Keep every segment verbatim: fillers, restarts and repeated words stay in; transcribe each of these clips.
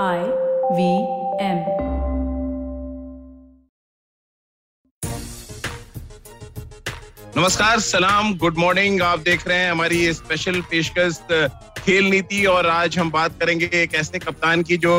आई V M नमस्कार, सलाम, good morning. आप देख रहे हैं हमारी ये स्पेशल पेशकश खेल नीति और आज हम बात करेंगे एक ऐसे कप्तान की जो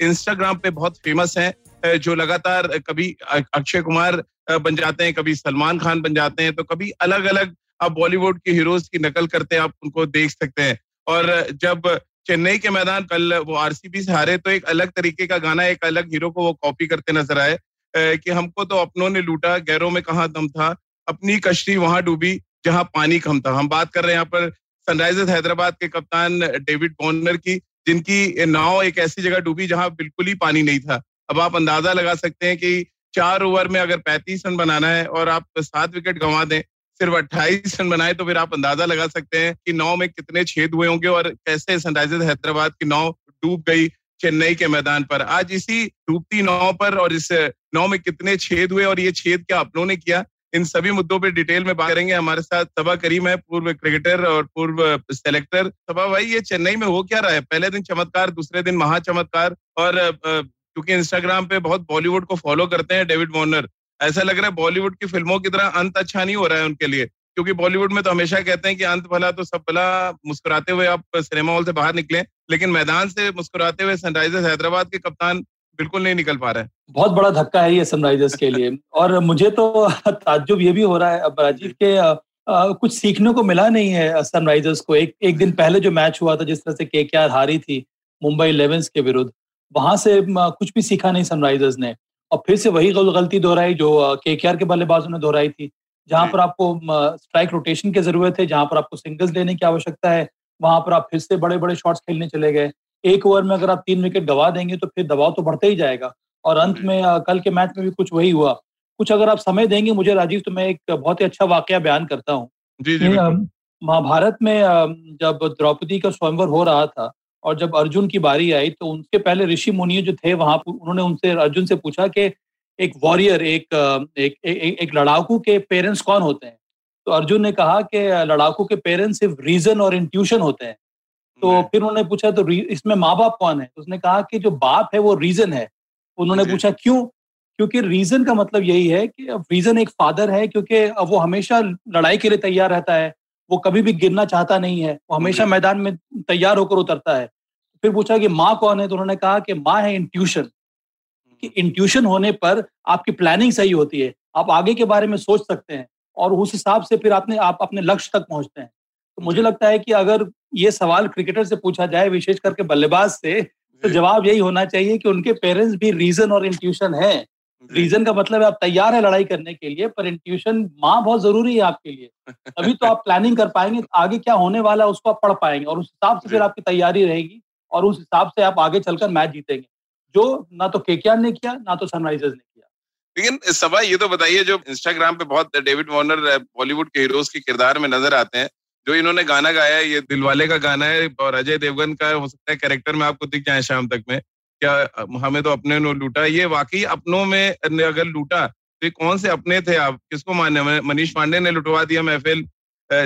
इंस्टाग्राम पे बहुत फेमस हैं, जो लगातार कभी अक्षय कुमार बन जाते हैं, कभी सलमान खान बन जाते हैं, तो कभी अलग अलग आप बॉलीवुड के हीरोज की नकल करते हैं, आप उनको देख सकते हैं। और जब चेन्नई के मैदान कल वो आरसीबी से हारे तो एक अलग तरीके का गाना, एक अलग हीरो को वो कॉपी करते नजर आए कि हमको तो अपनों ने लूटा, गैरों में कहां दम था, अपनी कश्ती वहां डूबी जहां पानी कम था। हम बात कर रहे हैं यहाँ पर सनराइजर्स हैदराबाद के कप्तान डेविड वॉर्नर की, जिनकी नाव एक ऐसी जगह डूबी जहां बिल्कुल ही पानी नहीं था। अब आप अंदाजा लगा सकते हैं कि चार ओवर में अगर पैंतीस रन बनाना है और आप सात विकेट गंवा दें, सिर्फ अट्ठाईस रन बनाए, तो फिर आप अंदाजा लगा सकते हैं कि नाव में कितने छेद हुए होंगे और कैसे सनराइजर्स हैदराबाद की नाव डूब गई चेन्नई के मैदान पर। आज इसी डूबती नाव पर और इस नाव में कितने छेद हुए और ये छेद क्या अपनों ने किया, इन सभी मुद्दों पे डिटेल में बात करेंगे। हमारे साथ सबा करीम है, पूर्व क्रिकेटर और पूर्व सेलेक्टर। सबा भाई, ये चेन्नई में हो क्या रहा है? पहले दिन चमत्कार, दूसरे दिन महा चमत्कार, और क्योंकि इंस्टाग्राम पे बहुत बॉलीवुड को फॉलो करते हैं डेविड वॉर्नर, ऐसा लग रहा है बॉलीवुड की फिल्मों की तरह अंत अच्छा नहीं हो रहा है उनके लिए, क्योंकि बॉलीवुड में तो हमेशा कहते हैं कि अंत भला तो सब भला, मुस्कुराते हुए आप सिनेमा हॉल से बाहर निकले, लेकिन मैदान से मुस्कुराते हुए सनराइजर्स हैदराबाद के कप्तान बिल्कुल नहीं निकल पा रहा है। बहुत बड़ा धक्का है ये सनराइजर्स के लिए। और मुझे तो ताज्जुब ये भी हो रहा है, अब राजीव के आ, आ, कुछ सीखने को मिला नहीं है सनराइजर्स को। एक एक दिन पहले जो मैच हुआ था, जिस तरह से केकेआर हारी थी मुंबई इलेवेंस के विरुद्ध, वहां से कुछ भी सीखा नहीं सनराइजर्स ने और फिर से वही गलती दोहराई जो केकेआर के बल्लेबाजों ने दोहराई थी। जहां पर आपको स्ट्राइक रोटेशन की जरूरत है, जहां पर आपको सिंगल्स लेने की आवश्यकता है, वहां पर आप फिर से बड़े बड़े शॉट्स खेलने चले गए। एक ओवर में अगर आप तीन विकेट गवा देंगे तो फिर दबाव तो बढ़ता ही जाएगा। और अंत में कल के मैच में भी कुछ वही हुआ। कुछ अगर आप समय देंगे मुझे राजीव, तो मैं एक बहुत ही अच्छा वाकया बयान करता हूँ। महाभारत में जब द्रौपदी का स्वयंवर हो रहा था और जब अर्जुन की बारी आई, तो उनके पहले ऋषि मुनि जो थे वहां, उन्होंने उनसे अर्जुन से पूछा कि एक वॉरियर, एक एक, एक, एक लड़ाकू के पेरेंट्स कौन होते हैं? तो अर्जुन ने कहा कि लड़ाकू के पेरेंट्स सिर्फ रीजन और इंट्यूशन होते हैं। तो फिर उन्होंने पूछा तो इसमें माँ बाप कौन है? तो उसने कहा कि जो बाप है वो रीजन है। उन्होंने पूछा क्यों? क्योंकि रीजन का मतलब यही है कि रीजन एक फादर है, क्योंकि वो हमेशा लड़ाई के लिए तैयार रहता है, वो कभी भी गिरना चाहता नहीं है, वो हमेशा मैदान में तैयार होकर उतरता है। फिर पूछा कि माँ कौन है? तो उन्होंने कहा कि माँ है इंट्यूशन। कि इंट्यूशन होने पर आपकी प्लानिंग सही होती है, आप आगे के बारे में सोच सकते हैं और उस हिसाब से फिर आपने आप अपने लक्ष्य तक पहुंचते हैं। मुझे लगता है कि अगर ये सवाल क्रिकेटर से पूछा जाए, विशेष करके बल्लेबाज से, तो जवाब यही होना चाहिए कि उनके पेरेंट्स भी रीजन और इंट्यूशन है। रीजन का मतलब है आप तैयार है लड़ाई करने के लिए, पर इंट्यूशन, माँ बहुत जरूरी है आपके लिए, तभी तो आप प्लानिंग कर पाएंगे, आगे क्या होने वाला है उसको आप पढ़ पाएंगे और उस हिसाब से फिर आपकी तैयारी रहेगी और उस हिसाब से आप आगे चलकर मैच जीतेंगे, जो ना तो केकेआर ने किया ना तो सनराइजर्स ने। लेकिन सबा, ये तो बताइए, जो इंस्टाग्राम पे बहुत डेविड वॉर्नर बॉलीवुड के हीरोज के किरदार में नजर आते हैं, जो इन्होंने गाना गाया है, ये दिलवाले का गाना है और अजय देवगन का, हो सकता है कैरेक्टर में आपको दिख जाए शाम तक में, क्या हमें तो अपने ने लूटा, ये वाकई अपनों में अगर लूटा तो ये कौन से अपने थे? आप किसको माने? मनीष पांडे ने लुटवा दिया महफिल,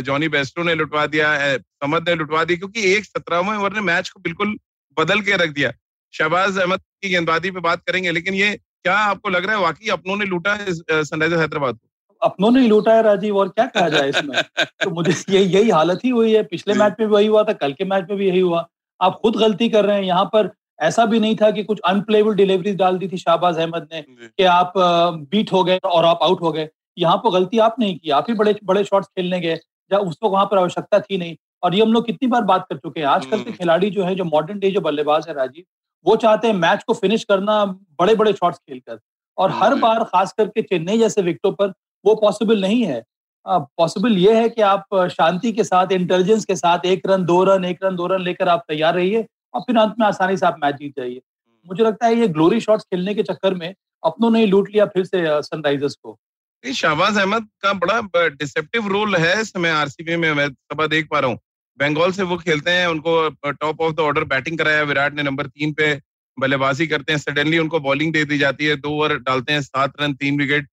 जॉनी बैस्टो ने लुटवा दिया, समद ने लुटवा दिया, क्योंकि एक सत्रहवें ओवर ने मैच को बिल्कुल बदल के रख दिया। शहबाज अहमद की गेंदबाजी पे बात करेंगे, लेकिन ये क्या आपको लग रहा है वाकई अपनों ने लूटा सनराइजर्स हैदराबाद को? अपनों ने लूटा है राजीव, और क्या कहा जाए इसमें। तो मुझे यही यही हालत ही हुई है, पिछले मैच में भी वही हुआ था, कल के मैच में भी यही हुआ। आप खुद गलती कर रहे हैं। यहाँ पर ऐसा भी नहीं था कि कुछ अनप्लेबल डिलीवरीज डाल दी थी शाहबाज अहमद ने कि आप बीट हो गए और आप आउट हो गए। यहाँ पर गलती आप नहीं की, आप ही बड़े बड़े शॉट्स खेलने गए जब उसको वहां पर आवश्यकता थी नहीं। और ये हम लोग कितनी बार बात कर चुके हैं, आजकल के खिलाड़ी जो है, जो मॉडर्न डे जो बल्लेबाज है राजीव, वो चाहते हैं मैच को फिनिश करना बड़े बड़े शॉट्स खेलकर, और हर बार खास करके चेन्नई जैसे विकेटों पर वो पॉसिबल नहीं है। पॉसिबल ये है कि आप शांति के साथ, इंटेलिजेंस के साथ एक रन दो रन एक रन दो रन लेकर आप तैयार रहिए और फिर अंत में आसानी से आप मैच जीत जाइए। मुझे लगता है ये ग्लोरी शॉट्स खेलने के चक्कर में अपनों ने लूट लिया फिर से सनराइजर्स को। शाहबाज अहमद का बड़ा डिसेप्टिव रोल है इस समय आरसीबी में, मैं सब देख पा रहा हूँ। बंगाल से वो खेलते हैं, उनको top of the order batting कराया विराट ने, नंबर तीन पे बल्लेबाजी करते हैं, सडनली उनको बॉलिंग दे दी जाती है, दो ओवर डालते हैं, सात रन तीन विकेट।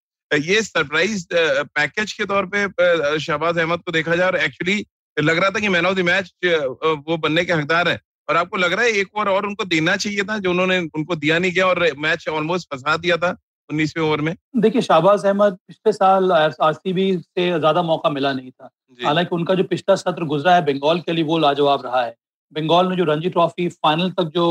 ये सरप्राइज पैकेज के तौर पे शहबाज अहमद को देखा जाए और एक्चुअली लग रहा था कि मैन ऑफ द मैच वो बनने के हकदार है, और आपको लग रहा है एक ओवर और उनको देना चाहिए था जो उन्होंने उनको दिया नहीं गया और मैच ऑलमोस्ट फंसा दिया था उन्नीसवें ओवर में। देखिए, शाहबाज अहमद पिछले साल आरसीबी से ज्यादा मौका मिला नहीं था, हालांकि उनका जो पिछला सत्र गुजरा है बंगाल के लिए वो लाजवाब रहा है। बंगाल ने जो रणजी ट्रॉफी फाइनल तक जो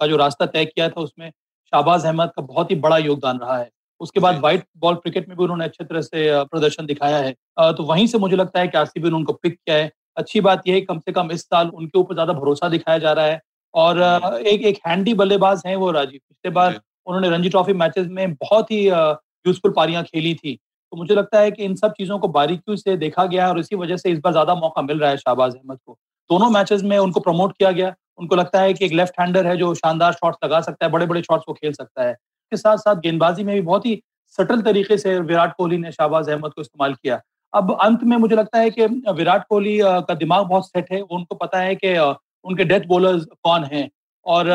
का जो रास्ता तय किया था उसमें शाहबाज अहमद का बहुत ही बड़ा योगदान रहा है। उसके बाद व्हाइट बॉल क्रिकेट में भी उन्होंने अच्छे तरह से प्रदर्शन दिखाया है, तो वहीं से मुझे लगता है कि आरसीबी ने उनको पिक किया है। अच्छी बात यह है कम से कम इस साल उनके ऊपर ज्यादा भरोसा दिखाया जा रहा है और एक एक हैंडी बल्लेबाज हैं वो राजीव। पिछले बार उन्होंने रणजी ट्रॉफी मैचेस में बहुत ही यूजफुल पारियां खेली थी, तो मुझे लगता है कि इन सब चीजों को बारीकी से देखा गया और इसी वजह से इस बार ज्यादा मौका मिल रहा है शाहबाज अहमद को। दोनों मैचेस में उनको प्रमोट किया गया, उनको लगता है कि एक लेफ्ट हैंडर है जो शानदार शॉट्स लगा सकता है, बड़े बड़े शॉट्स को खेल सकता है। इसके साथ साथ गेंदबाजी में भी बहुत ही सटल तरीके से विराट कोहली ने शाहबाज अहमद को इस्तेमाल किया। अब अंत में मुझे लगता है कि विराट कोहली का दिमाग बहुत सेट है, उनको पता है कि उनके डेथ बॉलर्स कौन हैं और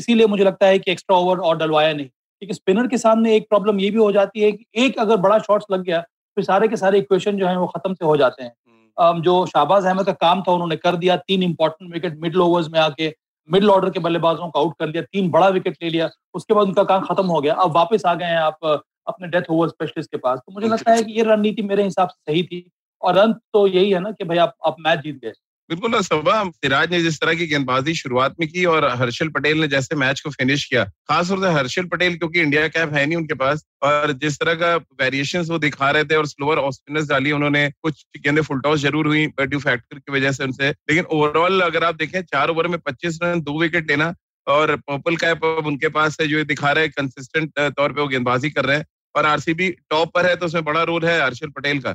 इसीलिए मुझे लगता है कि एक्स्ट्रा ओवर और डलवाया नहीं। क्योंकि स्पिनर के सामने एक प्रॉब्लम ये भी हो जाती है कि एक अगर बड़ा शॉट्स लग गया तो सारे के सारे इक्वेशन जो है वो खत्म से हो जाते हैं। जो शाहबाज अहमद का काम था उन्होंने कर दिया, तीन इंपॉर्टेंट विकेट मिडल ओवर्स में आके मिडल ऑर्डर के बल्लेबाजों को आउट कर दिया, तीन बड़ा विकेट ले लिया, उसके बाद उनका काम खत्म हो गया। अब वापस आ गए हैं आप अपने डेथ ओवर स्पेशलिस्ट के पास, तो मुझे लगता है कि ये रणनीति मेरे हिसाब से सही थी और अंत तो यही है ना कि भाई आप, आप मैच जीत गए। बिल्कुल ना सबा, सिराज ने जिस तरह की गेंदबाजी शुरुआत में की और हर्षल पटेल ने जैसे मैच को फिनिश किया, खासतौर से हर्षल पटेल क्योंकि इंडिया कैप है नहीं उनके पास, और जिस तरह का वेरिएशंस वो दिखा रहे थे और स्लोअर ऑफ स्पिनर्स डाली उन्होंने, कुछ गेंदें फुल टॉस जरूर हुई ड्यू फैक्टर की वजह से उनसे, लेकिन ओवरऑल अगर आप देखें चार ओवर में पच्चीस रन दो विकेट लेना और पर्पल कैप उनके पास है जो दिखा रहे हैं कंसिस्टेंट तौर पे वो गेंदबाजी कर रहे हैं और आरसीबी टॉप पर है तो उसमें बड़ा रोल है हर्षल पटेल का।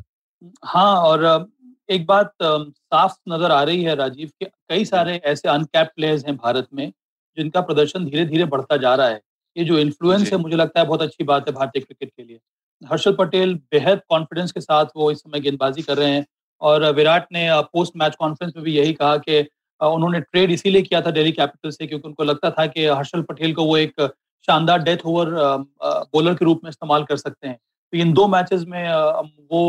हाँ, और एक बात साफ नजर आ रही है राजीव के कई सारे ऐसे अनकैप्ड प्लेयर्स हैं भारत में जिनका प्रदर्शन धीरे धीरे बढ़ता जा रहा है। ये जो इन्फ्लुएंस है मुझे लगता है बहुत अच्छी बात है भारतीय क्रिकेट के लिए। हर्षल पटेल बेहद कॉन्फिडेंस के साथ वो इस समय गेंदबाजी कर रहे हैं और विराट ने पोस्ट मैच कॉन्फ्रेंस में भी यही कहा कि उन्होंने ट्रेड इसीलिए किया था दिल्ली कैपिटल से क्योंकि उनको लगता था कि हर्षल पटेल को वो एक शानदार डेथ ओवर बॉलर के रूप में इस्तेमाल कर सकते हैं। तो इन दो मैचेस में वो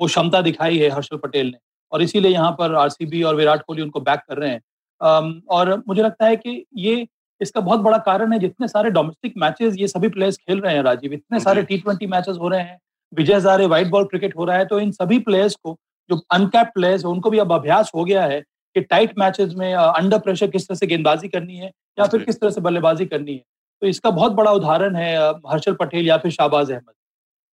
वो क्षमता दिखाई है हर्षल पटेल ने और इसीलिए यहाँ पर आरसीबी और विराट कोहली उनको बैक कर रहे हैं। और मुझे लगता है कि ये इसका बहुत बड़ा कारण है जितने सारे डोमेस्टिक मैचेस ये सभी प्लेयर्स खेल रहे हैं राजीव, इतने सारे टी ट्वेंटी मैचेस हो रहे हैं, Vijay Hazare white ball cricket हो रहा है, तो इन सभी प्लेयर्स को जो अनकैप्ड प्लेयर्स है उनको भी अब अभ्यास हो गया है कि टाइट मैचेस में अंडर प्रेशर किस तरह से गेंदबाजी करनी है या फिर किस तरह से बल्लेबाजी करनी है। तो इसका बहुत बड़ा उदाहरण है हर्षल पटेल या फिर शाहबाज अहमद।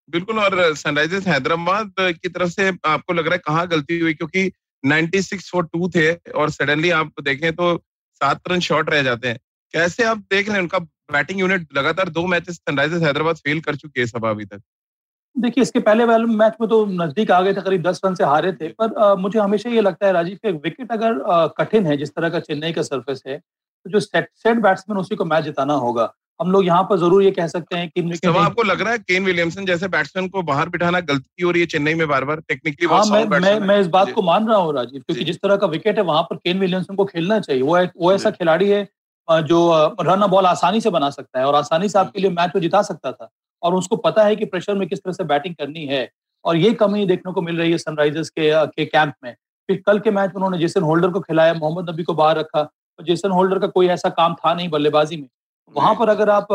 बिल्कुल, और सनराइजर्स हैदराबाद की तरफ से आपको लग रहा है कहाँ गलती हुई क्योंकि छियानवे फॉर टू थे और सडनली आप देखें तो सात रन शॉर्ट रह जाते हैं। कैसे आप देख रहे हैं उनका बैटिंग यूनिट लगातार दो मैचेस सनराइजर्स हैदराबाद फेल कर चुकी है सब अभी तक। देखिए, इसके पहले वाले मैच में तो नजदीक आ गए थे, करीब दस रन से हारे थे, पर आ, मुझे हमेशा ये लगता है राजीव कि विकेट अगर आ, कठिन है जिस तरह का चेन्नई का सरफेस है तो जो सेट सेट बैट्समैन उसी को मैच जिताना होगा। हम लोग यहाँ पर जरूर ये कह सकते हैं कि विकेट आपको लग रहा है केन विलियमसन जैसे बैट्समैन को बाहर बिठाना गलती हो रही है चेन्नई में बार बार टेक्निकली। हाँ, मैं, मैं, मैं इस बात को मान रहा हूँ राजीव क्योंकि जिस तरह का विकेट है वहां पर केन विलियमसन को खेलना चाहिए। वो वो ऐसा खिलाड़ी है जो रन बॉल आसानी से बना सकता है और आसानी से आपके लिए मैच को जिता सकता था और उसको पता है कि प्रेशर में किस तरह से बैटिंग करनी है और ये कमी देखने को मिल रही है सनराइजर्स के के कैंप में। फिर कल के मैच में उन्होंने जेसन होल्डर को खिलाया, मोहम्मद नबी को बाहर रखा और जेसन होल्डर का कोई ऐसा काम था नहीं बल्लेबाजी में। वहां पर अगर आप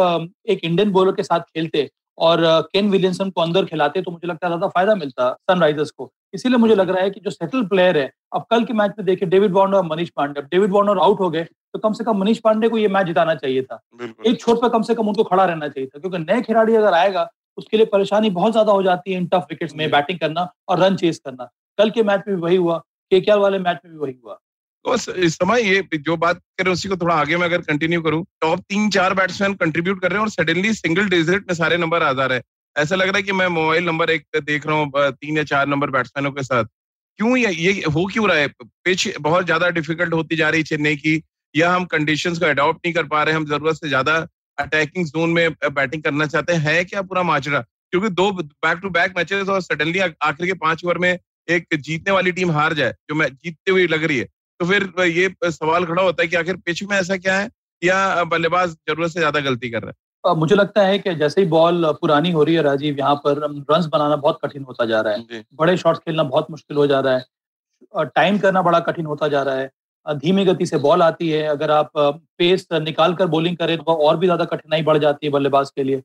एक इंडियन बॉलर के साथ खेलते और केन विलियमसन को अंदर खिलाते तो मुझे लगता है ज्यादा फायदा मिलता सनराइजर्स को। इसीलिए मुझे लग रहा है कि जो सेटल प्लेयर है, अब कल के मैच में देखिए डेविड वार्नर और Manish Pandey, David Warner out हो गए तो कम से कम मनीष पांडे को ये मैच जिताना चाहिए था, एक छोर पर कम से कम उनको खड़ा रहना चाहिए था क्योंकि नए खिलाड़ी अगर आएगा उसके लिए परेशानी बहुत ज्यादा हो जाती है इन टफ विकेट्स में बैटिंग करना और रन चेस करना। कल के मैच में भी वही हुआ, केकेआर वाले मैच में भी वही हुआ। तो इस समय ये जो बात कर रहे हैं उसी को थोड़ा आगे मैं अगर कंटिन्यू करूं, टॉप तीन चार बैट्समैन कंट्रीब्यूट कर रहे हैं और सडनली सिंगल डिजिट में सारे नंबर आ जा रहे हैं। ऐसा लग रहा है कि मैं मोबाइल नंबर एक देख रहा हूं तीन या चार नंबर बैट्समैनों के साथ। क्यों ये, ये हो क्यों रहा है? पिच बहुत ज्यादा डिफिकल्ट होती जा रही है चेन्नई की या हम कंडीशंस को अडॉप्ट नहीं कर पा रहे, हम जरूरत से ज्यादा अटैकिंग जोन में बैटिंग करना चाहते हैं क्या पूरा माजरा? क्योंकि दो बैक टू बैक मैचेस और सडनली आखिर के पांच ओवर में एक जीतने वाली टीम हार जाए जो मैच जीतते हुए लग रही है, तो फिर ये सवाल खड़ा होता है कि आखिर पिच में ऐसा क्या है या बल्लेबाज जरूरत से ज्यादा गलती कर रहा है। मुझे लगता है कि जैसे ही बॉल पुरानी हो रही है राजीव, यहाँ पर रन्स बनाना बहुत कठिन होता जा रहा है, बड़े शॉट्स खेलना बहुत मुश्किल हो जा रहा है, टाइम करना बड़ा कठिन होता जा रहा है। धीमी गति से बॉल आती है, अगर आप पेस निकाल कर बॉलिंग करें तो और भी ज्यादा कठिनाई बढ़ जाती है बल्लेबाज के लिए।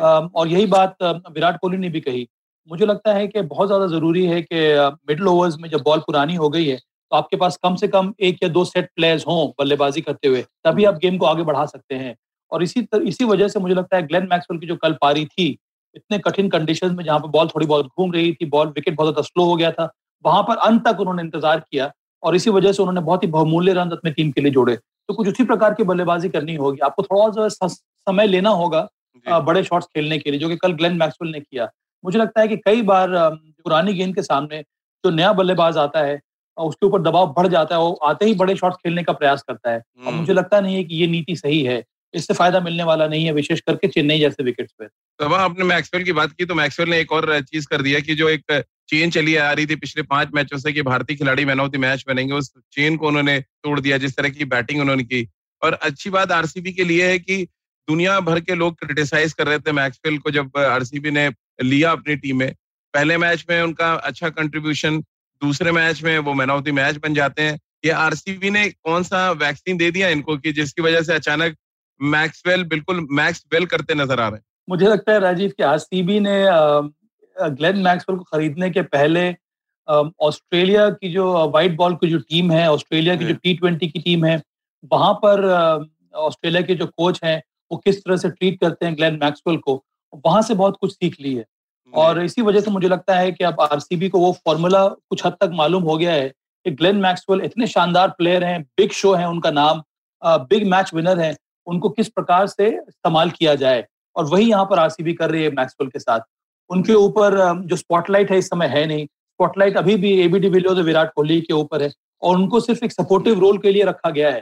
और यही बात विराट कोहली ने भी कही। मुझे लगता है कि बहुत ज्यादा जरूरी है कि मिडिल ओवर्स में जब बॉल पुरानी हो गई है तो आपके पास कम से कम एक या दो सेट प्लेयर्स हों बल्लेबाजी करते हुए, तभी आप गेम को आगे बढ़ा सकते हैं। और इसी इसी वजह से मुझे लगता है ग्लेन मैक्सवेल की जो कल पारी थी, इतने कठिन कंडीशंस में जहां पर बॉल थोड़ी बहुत घूम रही थी, बॉल विकेट बहुत ज्यादा स्लो हो गया था, वहां पर अंत तक उन्होंने इंतजार किया और इसी वजह से उन्होंने बहुत ही बहुमूल्य रन अपने टीम के लिए जोड़े। तो कुछ उसी प्रकार की बल्लेबाजी करनी होगी, आपको थोड़ा सा समय लेना होगा बड़े शॉट्स खेलने के लिए, जो कि कल ग्लेन मैक्सवेल ने किया। मुझे लगता है कि कई बार पुरानी गेंद के सामने जो नया बल्लेबाज आता है उसके ऊपर दबाव बढ़ जाता है, वो आते ही बड़े शॉट्स खेलने का प्रयास करता है और मुझे लगता नहीं है कि ये नीति सही है, इससे फायदा मिलने वाला नहीं है, विशेष करके चेन्नई जैसे विकेट्स पे। तब आपने मैक्सवेल की बात की तो मैक्सवेल ने एक और चीज कर दिया कि जो एक चेन चली आ रही थी पिछले पांच मैचों से कि भारतीय खिलाड़ी मैन ऑफ द मैच बनेंगे, उस चेन को उन्होंने तोड़ दिया जिस तरह की बैटिंग उन्होंने की। और अच्छी बात आरसीबी के लिए है कि दुनिया भर के लोग क्रिटिसाइज कर रहे थे मैक्सवेल को जब आरसीबी ने लिया अपनी टीम में। पहले मैच में उनका अच्छा कंट्रीब्यूशन, दूसरे मैच में वो मैन ऑफ द मैच बन जाते हैं। ये आरसीबी ने कौन सा वैक्सीन दे दिया इनको कि जिसकी वजह से अचानक मैक्सवेल बिल्कुल मैक्सवेल करते नजर आ रहे हैं? मुझे लगता है राजीव कि आरसीबी ने ग्लेन मैक्सवेल को खरीदने के पहले ऑस्ट्रेलिया की जो वाइट बॉल की जो टीम है, ऑस्ट्रेलिया की जो टी ट्वेंटी की टीम है, वहां पर ऑस्ट्रेलिया के जो कोच हैं वो किस तरह से ट्रीट करते हैं ग्लेन मैक्सवेल को, वहां से बहुत कुछ सीख ली है। और इसी वजह से मुझे लगता है कि अब आरसीबी को वो फॉर्मूला कुछ हद तक मालूम हो गया है कि ग्लेन मैक्सवेल इतने शानदार प्लेयर हैं, बिग शो है उनका नाम, बिग मैच विनर हैं, उनको किस प्रकार से इस्तेमाल किया जाए। और वही यहाँ पर आरसीबी कर रही है मैक्सवेल के साथ। उनके ऊपर जो स्पॉटलाइट है इस समय है नहीं, स्पॉटलाइट अभी भी एबी डिविलियर्स और विराट कोहली के ऊपर है और उनको सिर्फ एक सपोर्टिव रोल के लिए रखा गया है,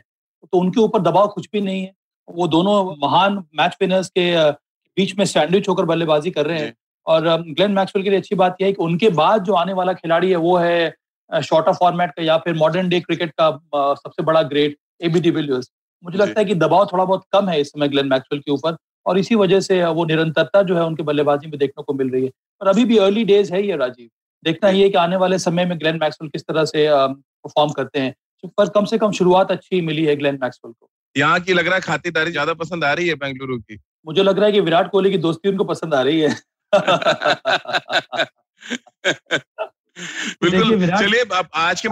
तो उनके ऊपर दबाव कुछ भी नहीं है। वो दोनों महान मैच विनर्स के बीच में सैंडविच होकर बल्लेबाजी कर रहे हैं। और ग्लेन मैक्सवेल के लिए अच्छी बात यह है कि उनके बाद जो आने वाला खिलाड़ी है वो है शॉर्टर फॉर्मेट का या फिर मॉडर्न डे क्रिकेट का सबसे बड़ा ग्रेट एबी डिविलियर्स। मुझे लगता है कि दबाव थोड़ा बहुत कम है इस समय ग्लेन मैक्सवेल के ऊपर और इसी वजह से वो निरंतरता जो है उनकी बल्लेबाजी में देखने को मिल रही है। और अभी भी अर्ली डेज है ये राजीव, देखना ये कि आने वाले समय में ग्लेन मैक्सवेल किस तरह से परफॉर्म करते हैं, पर कम से कम शुरुआत अच्छी मिली है ग्लेन मैक्सवेल को। यहाँ की लग रहा है खातिरदारी ज्यादा पसंद आ रही है बेंगलुरु की। मुझे लग रहा है कि विराट कोहली की दोस्ती उनको पसंद आ रही है। बिल्कुल, चलिए अब आज के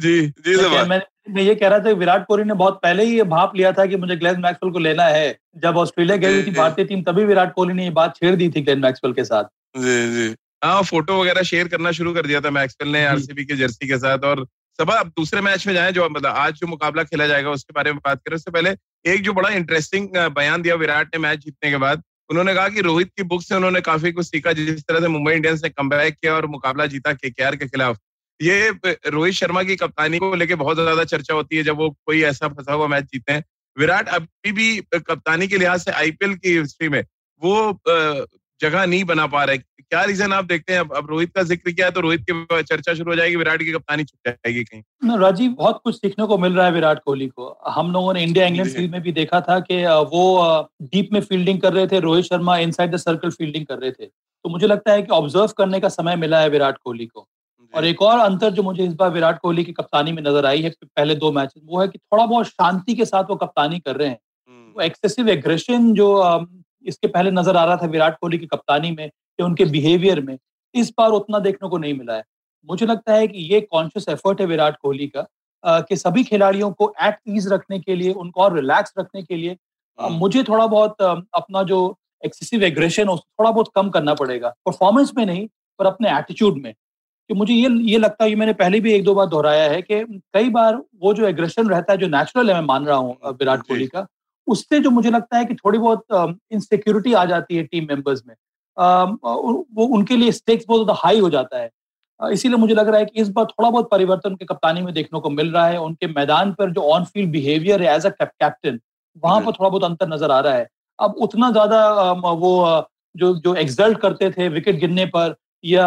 जी जी मैं, मैं ये कह रहा था विराट कोहली ने बहुत पहले ही ये भाप लिया था कि मुझे ग्लेन मैक्सवेल को लेना है। जब ऑस्ट्रेलिया गई थी भारतीय टीम तभी विराट कोहली ने ये बात छेड़ दी थी ग्लेन मैक्सवेल के साथ। जी जी हाँ, फोटो वगैरह शेयर करना शुरू कर दिया था मैक्सवेल ने आरसीबी के जर्सी के साथ। और सब आप दूसरे मैच में जाएं जो मतलब आज जो मुकाबला खेला जाएगा उसके बारे में बात करें, उससे पहले एक जो बड़ा इंटरेस्टिंग बयान दिया विराट ने मैच जीतने के बाद। उन्होंने कहा कि रोहित की बुक से उन्होंने काफी कुछ सीखा, जिस तरह से मुंबई इंडियंस ने कमबैक किया और मुकाबला जीता केकेआर के खिलाफ। ये रोहित शर्मा की कप्तानी को लेकर बहुत ज्यादा चर्चा होती है जब वो कोई ऐसा फंसा हुआ मैच जीते हैं। विराट अभी भी कप्तानी के लिहाज से आईपीएल की हिस्ट्री में वो जगह नहीं बना पा रहे, क्या रीजन आप देखते हैं? अब रोहित का जिक्र किया तो रोहित की चर्चा शुरू हो जाएगी, विराट की कप्तानी छूट जाएगी कहीं। राजीव, बहुत कुछ सीखने को मिल रहा है विराट कोहली को। हम लोगों ने इंडिया इंग्लैंड सीरीज में भी देखा था कि वो डीप में फील्डिंग कर रहे थे, Rohit Sharma inside the circle fielding कर रहे थे। तो मुझे लगता है कि ऑब्जर्व करने का समय मिला है विराट कोहली को। और एक और अंतर जो मुझे इस बार विराट कोहली की कप्तानी में नजर आई है पहले दो मैच, वो है कि थोड़ा बहुत शांति के साथ वो कप्तानी कर रहे हैं। वो एक्सेसिव एग्रेशन जो इसके पहले नजर आ रहा था विराट कोहली की कप्तानी में या उनके बिहेवियर में, इस बार उतना देखने को नहीं मिला है। मुझे लगता है कि ये कॉन्शियस एफर्ट है विराट कोहली का कि सभी खिलाड़ियों को एट ईज रखने के लिए, उनको और रिलैक्स रखने के लिए मुझे थोड़ा बहुत अपना जो एक्सेसिव एग्रेशन है थोड़ा बहुत कम करना पड़ेगा, परफॉर्मेंस में नहीं पर अपने एटीट्यूड में। कि मुझे ये ये लगता है, ये मैंने पहले भी एक दो बार दोहराया है कि कई बार वो जो एग्रेशन रहता है जो नेचुरल है, मैं मान रहा हूँ विराट कोहली का, उससे जो मुझे लगता है कि थोड़ी बहुत इनसिक्योरिटी आ जाती है टीम मेंबर्स में, वो उनके लिए स्टेक्स बहुत ज्यादा हाई हो जाता है। इसीलिए मुझे लग रहा है कि इस बार थोड़ा बहुत परिवर्तन उनके कप्तानी में देखने को मिल रहा है। उनके मैदान पर जो ऑन फील्ड बिहेवियर है एज अ कैप्टन, वहां पर थोड़ा बहुत अंतर नजर आ रहा है। अब उतना ज्यादा वो जो जो एक्सल्ट करते थे विकेट गिरने पर या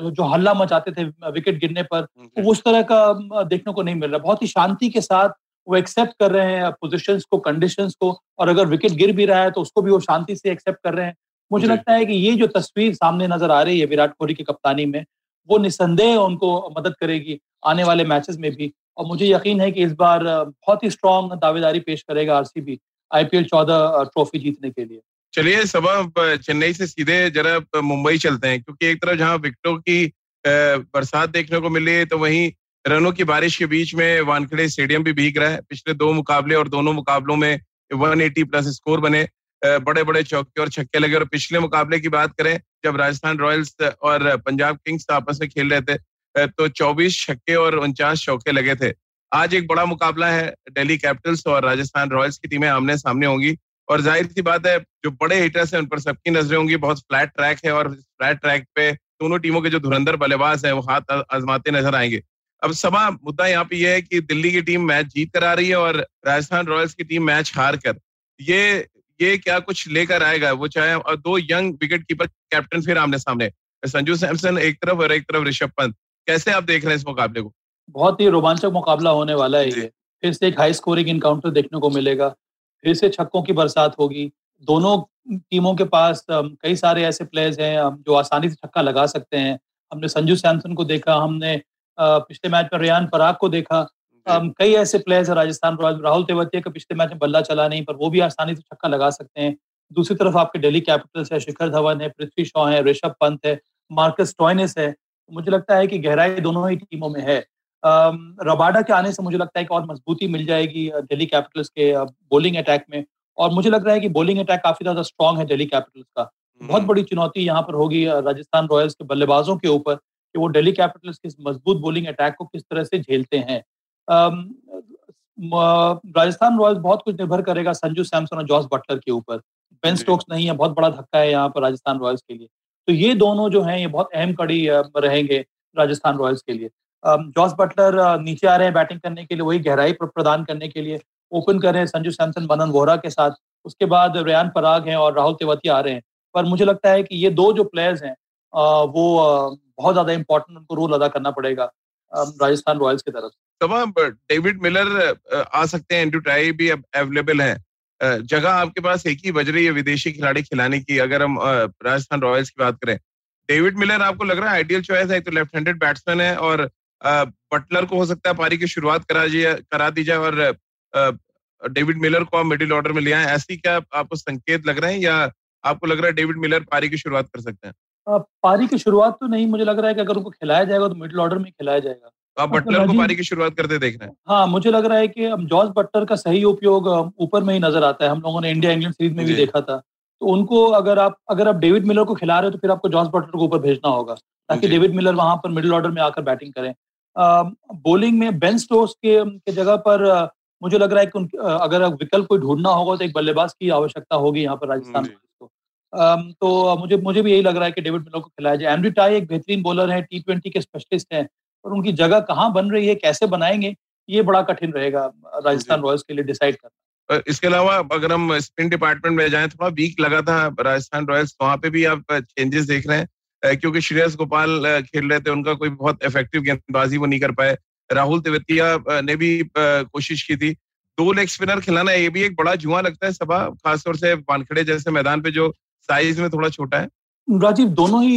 जो हल्ला मचाते थे विकेट गिरने पर, उस तरह का देखने को नहीं मिल रहा। बहुत ही शांति के साथ वो एक्सेप्ट कर रहे हैं पोजीशंस को, कंडीशंस को, और अगर विकेट गिर भी रहा है तो उसको भी वो शांति से एक्सेप्ट कर रहे हैं। मुझे लगता है कि ये जो तस्वीर सामने नजर आ रही है विराट कोहली की कप्तानी में, वो निसंदेह उनको मदद करेगी आने वाले मैचेस में भी। और मुझे यकीन है कि इस बार बहुत ही स्ट्रांग दावेदारी पेश करेगा आरसीबी आईपीएल चौदह ट्रॉफी जीतने के लिए। चलिए सबा, चेन्नई से सीधे जरा मुंबई चलते हैं, क्योंकि एक तरफ जहां विकेटों की बरसात देखने को मिली है, तो वहीं रनों की बारिश के बीच में वानखेड़े स्टेडियम भी भीग रहा है। पिछले दो मुकाबले और दोनों मुकाबलों में एक सौ अस्सी प्लस स्कोर बने, बड़े बड़े चौके और छक्के लगे। और पिछले मुकाबले की बात करें जब राजस्थान रॉयल्स और पंजाब किंग्स आपस में खेल रहे थे तो चौबीस छक्के और उनचास चौके लगे थे। आज एक बड़ा मुकाबला है, दिल्ली कैपिटल्स और राजस्थान रॉयल्स की टीमें आमने सामने होंगी और जाहिर सी बात है जो बड़े हिटर्स हैं उन पर सबकी नजरें होंगी। बहुत फ्लैट ट्रैक है और फ्लैट ट्रैक पे दोनों टीमों के जो धुरंधर बल्लेबाज हैं वो हाथ आजमाते नजर आएंगे। अब सभा मुद्दा यहाँ पे यह है कि दिल्ली की टीम मैच जीत कर आ रही है और राजस्थान रॉयल्स की टीम मैच हार कर, ये ये क्या कुछ लेकर आएगा वो चाहे। और दो यंग विकेट कीपर कैप्टन फिर आमने सामने, संजू सैमसन एक तरफ और एक तरफ ऋषभ पंत, कैसे आप देख रहे हैं इस मुकाबले को? बहुत ही रोमांचक मुकाबला होने वाला है ये। फिर से एक हाई स्कोरिंग इनकाउंटर देखने को मिलेगा, फिर से छक्कों की बरसात होगी। दोनों टीमों के पास कई सारे ऐसे प्लेयर्स हैं जो आसानी से छक्का लगा सकते हैं। हमने संजू सैमसन को देखा, हमने पिछले मैच में रेयान पराग को देखा, कई ऐसे प्लेयर्स हैं राजस्थान रॉयल्स। राहुल तेवतिया का पिछले मैच में बल्ला चला नहीं, पर वो भी आसानी से छक्का लगा सकते हैं। दूसरी तरफ आपके दिल्ली कैपिटल्स है, शिखर धवन है, पृथ्वी शॉ है, ऋषभ पंत है, मार्कस टॉयनिस है। मुझे लगता है कि गहराई दोनों ही टीमों में है। रबाडा के आने से मुझे लगता है कि और मजबूती मिल जाएगी दिल्ली कैपिटल्स के बॉलिंग अटैक में, और मुझे लग रहा है कि बॉलिंग अटैक काफी ज्यादा स्ट्रांग है दिल्ली कैपिटल्स का। बहुत बड़ी चुनौती यहाँ पर होगी राजस्थान रॉयल्स के बल्लेबाजों के ऊपर कि वो दिल्ली कैपिटल्स के मजबूत बॉलिंग अटैक को किस तरह से झेलते हैं। राजस्थान रॉयल्स बहुत कुछ निर्भर करेगा संजू सैमसन और जॉस बटलर के ऊपर। बेन स्टोक्स नहीं है, बहुत बड़ा धक्का है यहाँ पर राजस्थान रॉयल्स के लिए। तो ये दोनों जो हैं ये बहुत अहम कड़ी रहेंगे राजस्थान रॉयल्स के लिए। जॉस बटलर नीचे आ रहे हैं बैटिंग करने के लिए, वही गहराई प्रदान करने के लिए। ओपन कर रहे हैं संजू सैमसन मनन वोहरा के साथ, उसके बाद रेयान पराग हैं और राहुल तेवतिया आ रहे हैं। पर मुझे लगता है कि ये दो जो प्लेयर्स हैं वो बहुत ज्यादा इम्पोर्टेंट, उनको रोल अदा करना पड़ेगा राजस्थान रॉयल्स की तरफ। तमाम डेविड मिलर आ सकते हैं, एंड्रू टाई भी अवेलेबल है, जगह आपके पास एक ही बज रही है विदेशी खिलाड़ी खिलाने की। अगर हम राजस्थान रॉयल्स की बात करें, डेविड मिलर आपको लग रहा है आइडियल चॉइस है? एक तो लेफ्ट हैंडेड बैट्समैन है और बटलर को हो सकता है पारी की शुरुआत करा दिया करा दी जाए और डेविड मिलर को आप मिडिल ऑर्डर में ले आए, ऐसी क्या आपको संकेत लग रहे हैं या आपको लग रहा है डेविड मिलर पारी की शुरुआत कर सकते हैं? पारी की शुरुआत तो नहीं, मुझे लग रहा है कि अगर उनको खिलाया जाएगा तो मिडिल ऑर्डर में खिलाया जाएगा। आप बटलर को पारी की शुरुआत करते देख रहे हैं? हाँ, मुझे लग रहा है कि जॉस बटलर का सही उपयोग ऊपर में ही नजर आता है। हम लोगों ने इंडिया इंग्लैंड सीरीज में भी देखा था। तो उनको अगर आप अगर आप डेविड मिलर को खिला रहे हो तो फिर आपको जॉस बटलर को ऊपर भेजना होगा ताकि डेविड मिलर वहां पर मिडिल ऑर्डर में आकर बैटिंग करें। बॉलिंग में बेन स्टोक्स के जगह पर मुझे लग रहा है कि अगर विकल्प कोई ढूंढना होगा तो एक बल्लेबाज की आवश्यकता होगी यहाँ पर राजस्थान को। तो मुझे मुझे भी यही लग रहा है कि डेविड मिलर को खिलाया जाए। एंड्रू टाई एक बेहतरीन बॉलर है, टी ट्वेंटी के स्पेशलिस्ट हैं, और उनकी जगह कहाँ बन रही है, कैसे बनाएंगे, ये बड़ा कठिन रहेगा राजस्थान रॉयल्स के लिए डिसाइड करना। इसके अलावा अगर हम स्पिन डिपार्टमेंट में जाएं, थोड़ा वीक लगा था राजस्थान रॉयल्स, वहाँ पे भी आप चेंजेस देख रहे हैं? क्योंकि श्रेयस गोपाल खेल रहे थे, उनका कोई बहुत इफेक्टिव गेंदबाजी वो नहीं कर पाए। राहुल तेवतिया ने भी कोशिश की थी। दो लेग स्पिनर खिलाना ये भी एक बड़ा जुआ लगता है सभा, खासतौर से वानखेड़े जैसे मैदान पे जो साइज में थोड़ा छोटा है। राजीव, दोनों ही,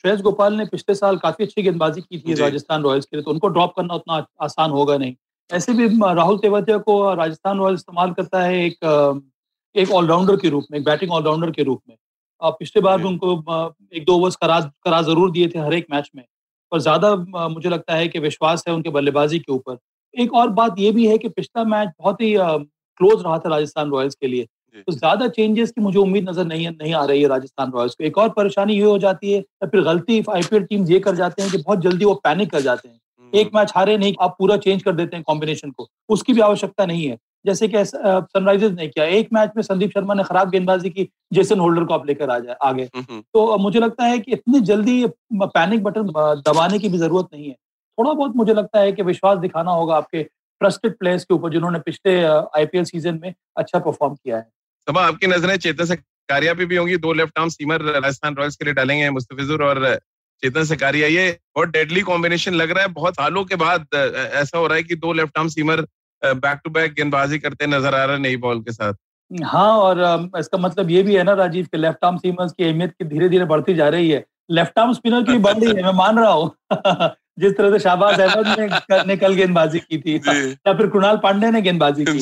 श्रेयस गोपाल ने पिछले साल काफी अच्छी गेंदबाजी की थी राजस्थान रॉयल्स के लिए, तो उनको ड्रॉप करना उतना आसान होगा नहीं। ऐसे भी राहुल तेवतिया को राजस्थान रॉयल्स इस्तेमाल करता है एक एक ऑलराउंडर के रूप में, एक बैटिंग ऑलराउंडर के रूप में। पिछले बार भी उनको एक दो ओवर्स करा करा जरूर दिए थे हर एक मैच में, पर ज्यादा मुझे लगता है कि विश्वास है उनके बल्लेबाजी के ऊपर। एक और बात ये भी है कि पिछला मैच बहुत ही क्लोज रहा था राजस्थान रॉयल्स के लिए, तो ज्यादा चेंजेस की मुझे उम्मीद नजर नहीं नहीं आ रही है राजस्थान रॉयल्स को। एक और परेशानी ये हो जाती है या फिर गलती आईपीएल टीम ये कर जाते हैं कि बहुत जल्दी वो पैनिक कर जाते हैं। एक मैच हारे नहीं, आप पूरा चेंज कर देते हैं कॉम्बिनेशन को, उसकी भी आवश्यकता नहीं है, जैसे कि सनराइजर्स ने किया। एक मैच में संदीप शर्मा ने खराब गेंदबाजी की, जेसन होल्डर को आप लेकर आ जाए आगे। तो मुझे लगता है कि इतनी जल्दी पैनिक बटन दबाने की भी जरूरत नहीं है। थोड़ा बहुत मुझे लगता है कि विश्वास दिखाना होगा आपके ट्रस्टेड प्लेयर्स के ऊपर जिन्होंने पिछले आईपीएल सीजन में अच्छा परफॉर्म किया है। सब आपकी नजरें चेतन सकारिया पे भी होंगी, दो left arm seamer Rajasthan Royals के लिए डालेंगे मुस्तफिजुर और चेतन सकारिया। ये बहुत डेडली कॉम्बिनेशन लग रहा है, बहुत सालों के बाद ऐसा हो रहा है कि दो left arm seamer back to back गेंदबाजी करते नजर आ रहे हैं नई बॉल के साथ। हाँ, और इसका मतलब ये भी है ना राजीव, के लेफ्ट आर्म सीमर्स की अहमियत की धीरे धीरे बढ़ती जा रही है। लेफ्ट आर्म स्पिनर की बॉडी है, मैं मान रहा हूँ जिस तरह से शाहबाज अहमद ने कल गेंदबाजी की थी या फिर कृणाल पांडे ने गेंदबाजी की,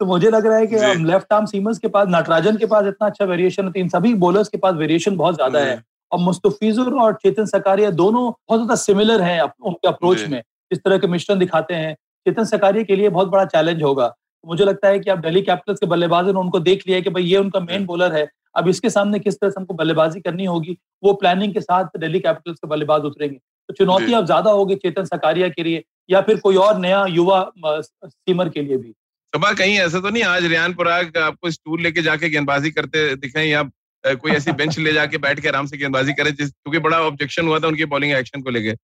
तो मुझे लग रहा है कि हम लेफ्ट आर्म सीमर्स के पास, नटराजन के पास इतना अच्छा वेरिएशन है, इन सभी बॉलर्स के पास वेरिएशन बहुत ज्यादा है। और मुस्तफिजुर और चेतन सकारिया दोनों बहुत ज्यादा सिमिलर हैं उनके अप्रोच में, इस तरह के मिश्रण दिखाते हैं। चेतन सकारिया के लिए बहुत बड़ा चैलेंज होगा। मुझे लगता है कि अब दिल्ली कैपिटल्स के बल्लेबाजों ने उनको देख लिया है कि भाई ये उनका मेन बॉलर है, अब इसके सामने किस तरह से हमको बल्लेबाजी करनी होगी, वो प्लानिंग के साथ दिल्ली कैपिटल्स के बल्लेबाज उतरेंगे। तो चुनौती अब ज्यादा होगी चेतन सकारिया के लिए या फिर कोई और नया युवा स्टीमर के लिए भी। सबा, कहीं ऐसा तो नहीं आज रेयान पराग आपको स्टूल लेके जाके गेंदबाजी करते दिखे या कोई ऐसी बेंच ले जाके बैठ के आराम से गेंदबाजी करे, क्योंकि बड़ा ऑब्जेक्शन हुआ था उनकी बॉलिंग एक्शन को लेके।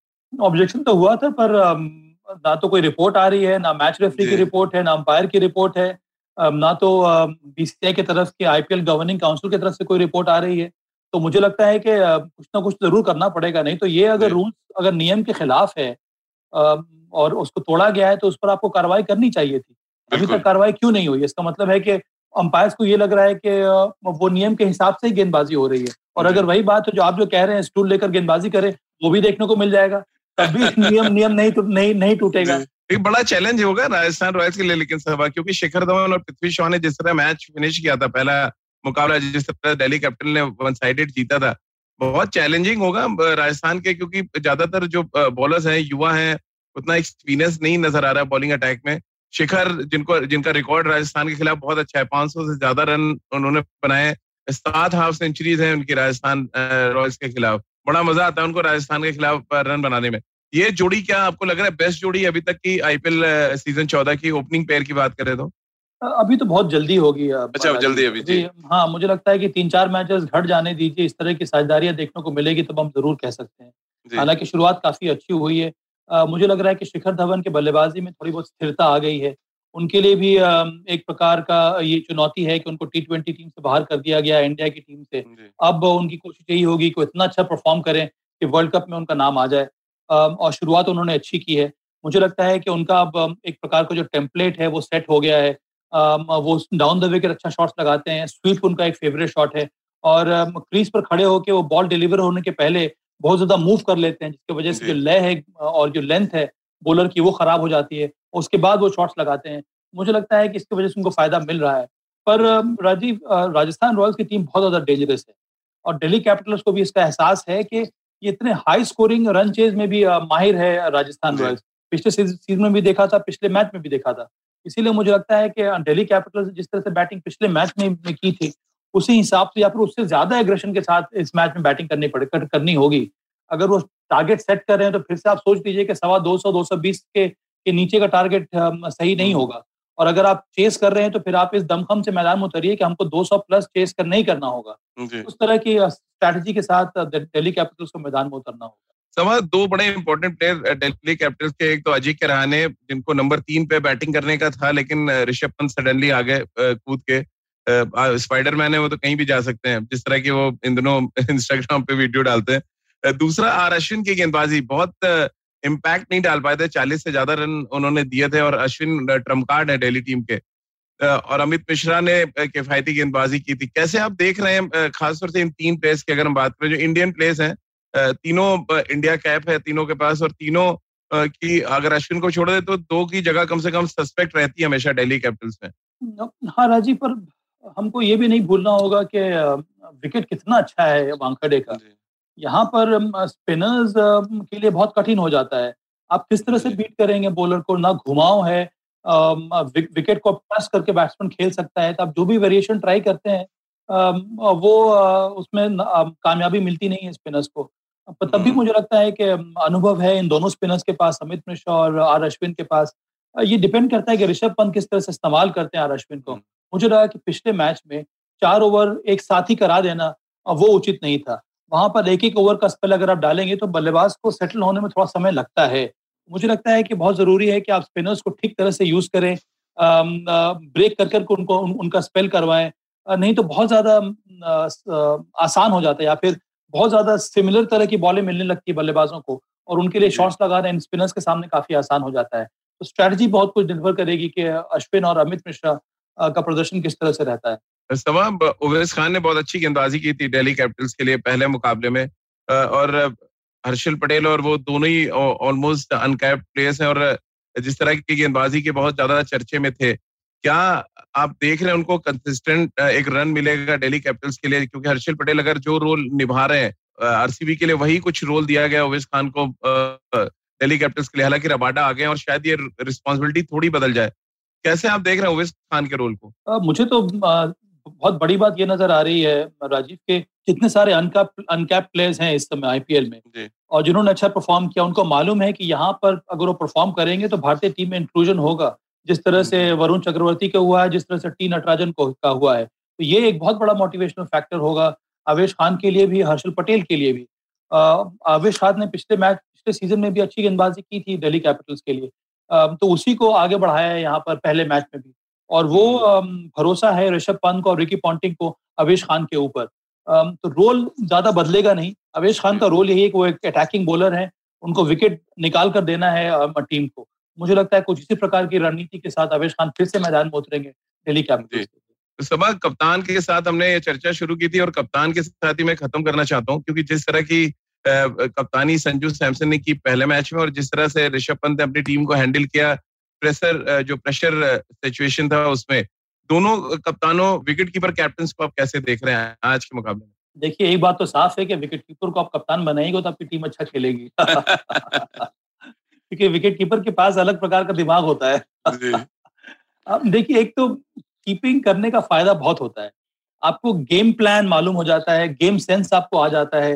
ऑब्जेक्शन तो हुआ था पर ना तो कोई रिपोर्ट आ रही है, ना मैच रेफरी की रिपोर्ट है, ना अंपायर की रिपोर्ट है, ना तो बीसीसीआई की तरफ के आईपीएल गवर्निंग काउंसिल की तरफ से कोई रिपोर्ट आ रही है। तो मुझे लगता है कि कुछ ना कुछ जरूर करना पड़ेगा, नहीं तो ये अगर रूल्स अगर नियम के खिलाफ है और उसको तोड़ा गया है तो उस पर आपको कार्रवाई करनी चाहिए थी, अभी तक कार्रवाई क्यों नहीं हुई? इसका मतलब है कि अंपायर्स को ये लग रहा है कि वो नियम के हिसाब से ही गेंदबाजी हो रही है, और अगर वही बात हो जो आप जो कह रहे हैं स्टूल लेकर गेंदबाजी करें वो भी देखने को मिल जाएगा, तभी नियम नियम नहीं नहीं नहीं टूटेगा। एक बड़ा चैलेंज होगा राजस्थान रॉयल्स के लिए लेकिन सभा, क्योंकि शिखर धवन और पृथ्वी शॉ ने जिस तरह मैच फिनिश किया था, पहला मुकाबला जिस तरह दिल्ली कैपिटल ने वन साइडेड जीता था, बहुत चैलेंजिंग होगा राजस्थान के, क्योंकि ज्यादातर जो बॉलर्स हैं युवा हैं, उतना एक्सपीरियंस नहीं नजर आ रहा है बॉलिंग अटैक में। शिखर जिनको जिनका रिकॉर्ड राजस्थान के खिलाफ बहुत अच्छा है, पांच सौ से ज्यादा रन उन्होंने बनाए, सात हाफ सेंचुरीज हैं उनकी राजस्थान रॉयल्स के खिलाफ, बड़ा मजा आता है उनको राजस्थान के खिलाफ रन बनाने में। ये जोड़ी क्या आपको लग रहा है बेस्ट जोड़ी अभी तक की आईपीएल सीजन चौदह की ओपनिंग पेयर की बात करें तो? अभी तो बहुत जल्दी होगी। अच्छा जल्दी अभी जी। हाँ मुझे लगता है कि तीन चार मैचेस घट जाने दीजिए, इस तरह की साझेदारियां देखने को मिलेगी तब हम जरूर कह सकते हैं। हालांकि शुरुआत काफी अच्छी हुई है, आ, मुझे लग रहा है कि शिखर धवन के बल्लेबाजी में थोड़ी बहुत स्थिरता आ गई है, उनके लिए भी आ, एक प्रकार का ये चुनौती है कि उनको टी ट्वेंटी टीम से बाहर कर दिया गया इंडिया की टीम से। अब उनकी कोशिश यही होगी कि इतना अच्छा परफॉर्म करें कि वर्ल्ड कप में उनका नाम आ जाए, और शुरुआत उन्होंने अच्छी की है। मुझे लगता है कि उनका अब एक प्रकार का जो टेम्पलेट है वो सेट हो गया है, वो डाउन द विकेट अच्छा शॉट्स लगाते हैं, स्वीप उनका एक फेवरेट शॉट है, और क्रीज पर खड़े होकर वो बॉल डिलीवर होने के पहले बहुत ज्यादा मूव कर लेते हैं, जिसकी वजह से जो लय है और जो लेंथ है बॉलर की वो खराब हो जाती है, उसके बाद वो शॉट्स लगाते हैं। मुझे लगता है कि इसकी वजह से उनको फायदा मिल रहा है। पर राजीव, राजस्थान रॉयल्स की टीम बहुत ज्यादा डेंजरस है और दिल्ली कैपिटल्स को भी इसका एहसास है कि इतने हाई स्कोरिंग रन चेज में भी माहिर है राजस्थान रॉयल्स, पिछले सीजन में भी देखा था, पिछले मैच में भी देखा था। इसीलिए मुझे लगता है कि दिल्ली कैपिटल्स जिस तरह से बैटिंग पिछले मैच में की थी उसी हिसाब से या फिर उससे ज्यादा एग्रेशन के साथ इस मैच में बैटिंग करनी पड़े कर, करनी होगी। अगर वो टारगेट सेट कर रहे हैं तो फिर से आप सोच लीजिए कि सवा दो सौ दो सौ बीस के, के नीचे का टारगेट सही नहीं होगा, और अगर आप चेस कर रहे हैं तो फिर आप इस दमखम से मैदान में उतरिए कि हमको दो सौ प्लस चेस कर नहीं करना होगा। उस तरह की स्ट्रैटेजी के साथ दिल्ली कैपिटल्स को मैदान में उतरना होगा। सवा दो बड़े इंपॉर्टेंट प्लेयर दिल्ली कैपिटल्स के, एक तो अजिंक्य रहाणे जिनको नंबर तीन पे बैटिंग करने का था लेकिन ऋषभ पंत सडनली आ गए कूद के, स्पाइडरमैन है वो तो कहीं भी जा सकते हैं जिस तरह की वो इन दोनों इंस्टाग्राम पे वीडियो डालते हैं। दूसरा आर अश्विन की गेंदबाजी, बहुत इम्पैक्ट नहीं डाल पाए थे, चालीस से ज्यादा रन उन्होंने दिए थे, और अश्विन ट्रम्प कार्ड है दिल्ली टीम के, और अमित मिश्रा ने किफायती गेंदबाजी की थी। कैसे आप देख रहे हैं खासतौर से इन तीन प्लेयर्स की अगर हम बात करें जो इंडियन प्लेयर्स हैं, तीनों इंडिया कैप है तीनों के पास, और तीनों की अगर अश्विन को छोड़ दे तो दो की जगह कम से कम सस्पेक्ट रहती है हमेशा दिल्ली कैपिटल्स में। हाँ राजीव, पर हमको ये भी नहीं भूलना होगा कि विकेट कितना अच्छा है वानखेड़े का, यहाँ पर स्पिनर्स के लिए बहुत कठिन हो जाता है, आप किस तरह से बीट करेंगे बॉलर को, ना घुमाव है, विकेट को प्रेस करके बैट्समैन खेल सकता है, तो आप जो भी वेरिएशन ट्राई करते हैं वो उसमें कामयाबी मिलती नहीं है स्पिनर्स को। पर तब भी मुझे लगता है कि अनुभव है इन दोनों स्पिनर्स के पास, अमित मिश्रा और आर अश्विन के पास। ये डिपेंड करता है कि ऋषभ पंत किस तरह से इस्तेमाल करते हैं आर अश्विन को। मुझे लगा कि पिछले मैच में चार ओवर एक साथ ही करा देना वो उचित नहीं था, वहां पर एक एक ओवर का स्पेल अगर आप डालेंगे तो बल्लेबाज को सेटल होने में थोड़ा समय लगता है। मुझे लगता है कि बहुत जरूरी है कि आप स्पिनर्स को ठीक तरह से यूज करें, ब्रेक कर कर उनको उन, उनका स्पेल करवाएं, नहीं तो बहुत ज्यादा आसान हो जाता है या फिर बहुत ज्यादा सिमिलर तरह की बॉलें मिलने लगती है बल्लेबाजों को और उनके लिए शॉट्स लगाना इन स्पिनर्स के सामने काफी आसान हो जाता है। तो स्ट्रैटेजी बहुत कुछ निर्भर करेगी कि अश्विन और अमित मिश्रा का प्रदर्शन किस तरह से रहता है। अवेश खान ने बहुत अच्छी गेंदबाजी की थी दिल्ली कैपिटल्स के लिए पहले मुकाबले में, और हर्षल पटेल और वो दोनों ही ऑलमोस्ट अनकैप्ड प्लेयर्स हैं और जिस तरह की गेंदबाजी के बहुत ज्यादा चर्चे में थे, क्या आप देख रहे हैं उनको कंसिस्टेंट एक रन मिलेगा दिल्ली कैपिटल्स के लिए? क्योंकि हर्षल पटेल अगर जो रोल निभा रहे हैं आरसीबी के लिए वही कुछ रोल दिया गया अवेश खान को दिल्ली कैपिटल्स के लिए, हालांकि रबाडा आ गए और शायद ये रिस्पॉन्सिबिलिटी थोड़ी बदल जाए, कैसे आप देख रहे हैं अवेश खान के रोल को? आ, मुझे तो आ, बहुत बड़ी बात ये नजर आ रही है राजीव के कितने सारे अनकैप प्लेयर्स हैं इस समय आईपीएल में और जिन्होंने अच्छा परफॉर्म किया, उनको मालूम है कि यहाँ पर अगर वो परफॉर्म करेंगे तो भारतीय टीम में इंक्लूजन होगा, जिस तरह से वरुण चक्रवर्ती का हुआ है, जिस तरह से टी नटराजन का हुआ है। तो ये एक बहुत बड़ा मोटिवेशनल फैक्टर होगा आवेश खान के लिए भी, हर्षल पटेल के लिए भी। आवेश खान ने पिछले मैच पिछले सीजन में भी अच्छी गेंदबाजी की थी दिल्ली कैपिटल्स के लिए, तो उसी को आगे बढ़ाया है यहाँ पर पहले मैच में भी, और वो भरोसा है ऋषभ पंत को और रिकी पॉन्टिंग को अवेश खान के ऊपर। तो रोल ज्यादा बदलेगा नहीं, अवेश खान का रोल यही है कि वो एक अटैकिंग बॉलर है, उनको विकेट निकाल कर देना है टीम को। मुझे लगता है कुछ इसी प्रकार की रणनीति के साथ अवेश खान फिर से मैदान में उतरेंगे दिल्ली कैपिटल्स। सबक, कप्तान के साथ हमने ये चर्चा शुरू की थी और कप्तान के साथ ही मैं खत्म करना चाहता हूँ, क्योंकि जिस तरह की कप्तानी संजू सैमसन ने की पहले मैच में और जिस तरह से ऋषभ पंत ने अपनी टीम को हैंडल किया, प्रेशर जो प्रेशर सिचुएशन था उसमें, दोनों कप्तानों विकेट कीपर कैप्टन्स को आप कैसे देख रहे हैं आज के मुकाबले में? देखिए, एक बात तो साफ है कि विकेट कीपर को आप कप्तान बनाएंगे तो आपकी टीम अच्छा खेलेगी क्योंकि विकेट कीपर के पास अलग प्रकार का दिमाग होता है। देखिए, एक तो कीपिंग करने का फायदा बहुत होता है, आपको गेम प्लान मालूम हो जाता है, गेम सेंस आपको आ जाता है,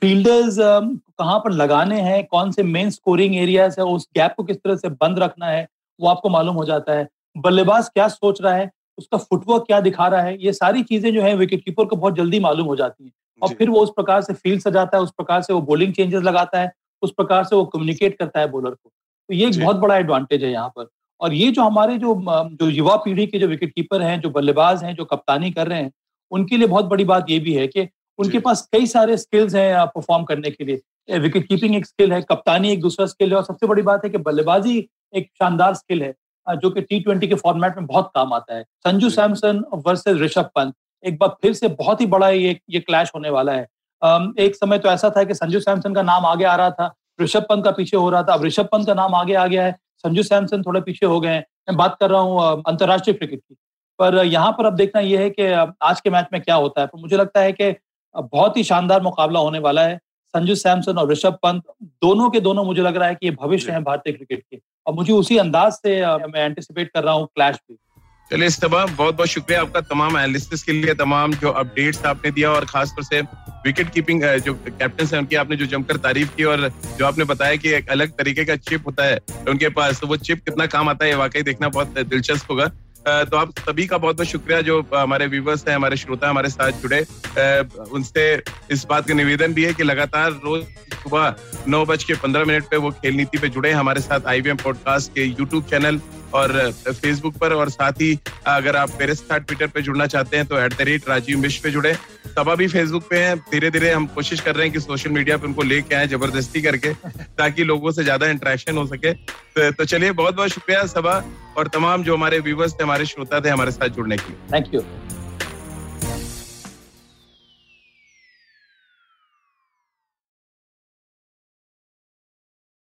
फील्डर्स कहाँ पर लगाने हैं, कौन से मेन स्कोरिंग एरियाज है, उस गैप को किस तरह से बंद रखना है वो आपको मालूम हो जाता है, बल्लेबाज क्या सोच रहा है, उसका फुटवर्क क्या दिखा रहा है, ये सारी चीजें जो है विकेट कीपर को बहुत जल्दी मालूम हो जाती है और फिर वो उस प्रकार से फील्ड सजाता है, उस प्रकार से वो बॉलिंग चेंजेस लगाता है, उस प्रकार से वो कम्युनिकेट करता है बॉलर को। तो ये एक बहुत बड़ा एडवांटेज है यहाँ पर। और ये जो हमारे जो जो युवा पीढ़ी के जो विकेट कीपर हैं, जो बल्लेबाज हैं, जो कप्तानी कर रहे हैं, उनके लिए बहुत बड़ी बात ये भी है कि उनके पास कई सारे स्किल्स हैं परफॉर्म करने के लिए। विकेट कीपिंग एक स्किल है, कप्तानी एक दूसरा स्किल है और सबसे बड़ी बात है कि बल्लेबाजी एक शानदार स्किल है जो कि टी ट्वेंटी के फॉर्मेट में बहुत काम आता है। संजू सैमसन वर्सेस ऋषभ पंत एक बार फिर से बहुत ही बड़ा ये ये क्लैश होने वाला है। एक समय तो ऐसा था कि संजू सैमसन का नाम आगे आ रहा था, ऋषभ पंत का पीछे हो रहा था, अब ऋषभ पंत का नाम आगे आ गया है, संजू सैमसन थोड़े पीछे हो गए हैं। मैं बात कर रहा हूँ अंतर्राष्ट्रीय क्रिकेट की, पर यहाँ पर अब देखना यह है कि आज के मैच में क्या होता है। पर मुझे लगता है कि बहुत ही शानदार मुकाबला होने वाला है। संजू सैमसन और ऋषभ पंत दोनों के दोनों मुझे लग रहा है कि ये भविष्य है भारतीय क्रिकेट के और मुझे उसी अंदाज से मैं एंटिसिपेट कर रहा हूँ क्लैश भी। चलिए सबा, बहुत बहुत शुक्रिया आपका तमाम एनालिसिस के लिए, तमाम जो अपडेट्स आपने दिया और खासतौर से विकेट कीपिंग जो कैप्टन है उनकी आपने जो जमकर तारीफ की और जो आपने बताया कि एक अलग तरीके का चिप होता है उनके पास, तो वो चिप कितना काम आता है वाकई देखना बहुत दिलचस्प होगा। तो आप सभी का बहुत बहुत शुक्रिया जो हमारे व्यूवर्स हैं, हमारे श्रोता हमारे साथ जुड़े। उनसे इस बात का निवेदन भी है कि लगातार रोज सुबह नौ बज के पंद्रह मिनट पे वो खेल नीति पे जुड़े हमारे साथ आईवीएम पॉडकास्ट के यूट्यूब चैनल और फेसबुक पर, और साथ ही अगर आप मेरे साथ ट्विटर पे जुड़ना चाहते हैं तो at the rate Rajeev Mishra पे जुड़े। सबा भी फेसबुक पे हैं, धीरे धीरे हम कोशिश कर रहे हैं कि सोशल मीडिया पे उनको लेके आए जबरदस्ती करके ताकि लोगों से ज्यादा इंटरेक्शन हो सके। तो, तो चलिए बहुत बहुत शुक्रिया सबा और तमाम जो हमारे व्यूवर्स थे, हमारे श्रोता थे, हमारे साथ जुड़ने के लिए थैंक यू।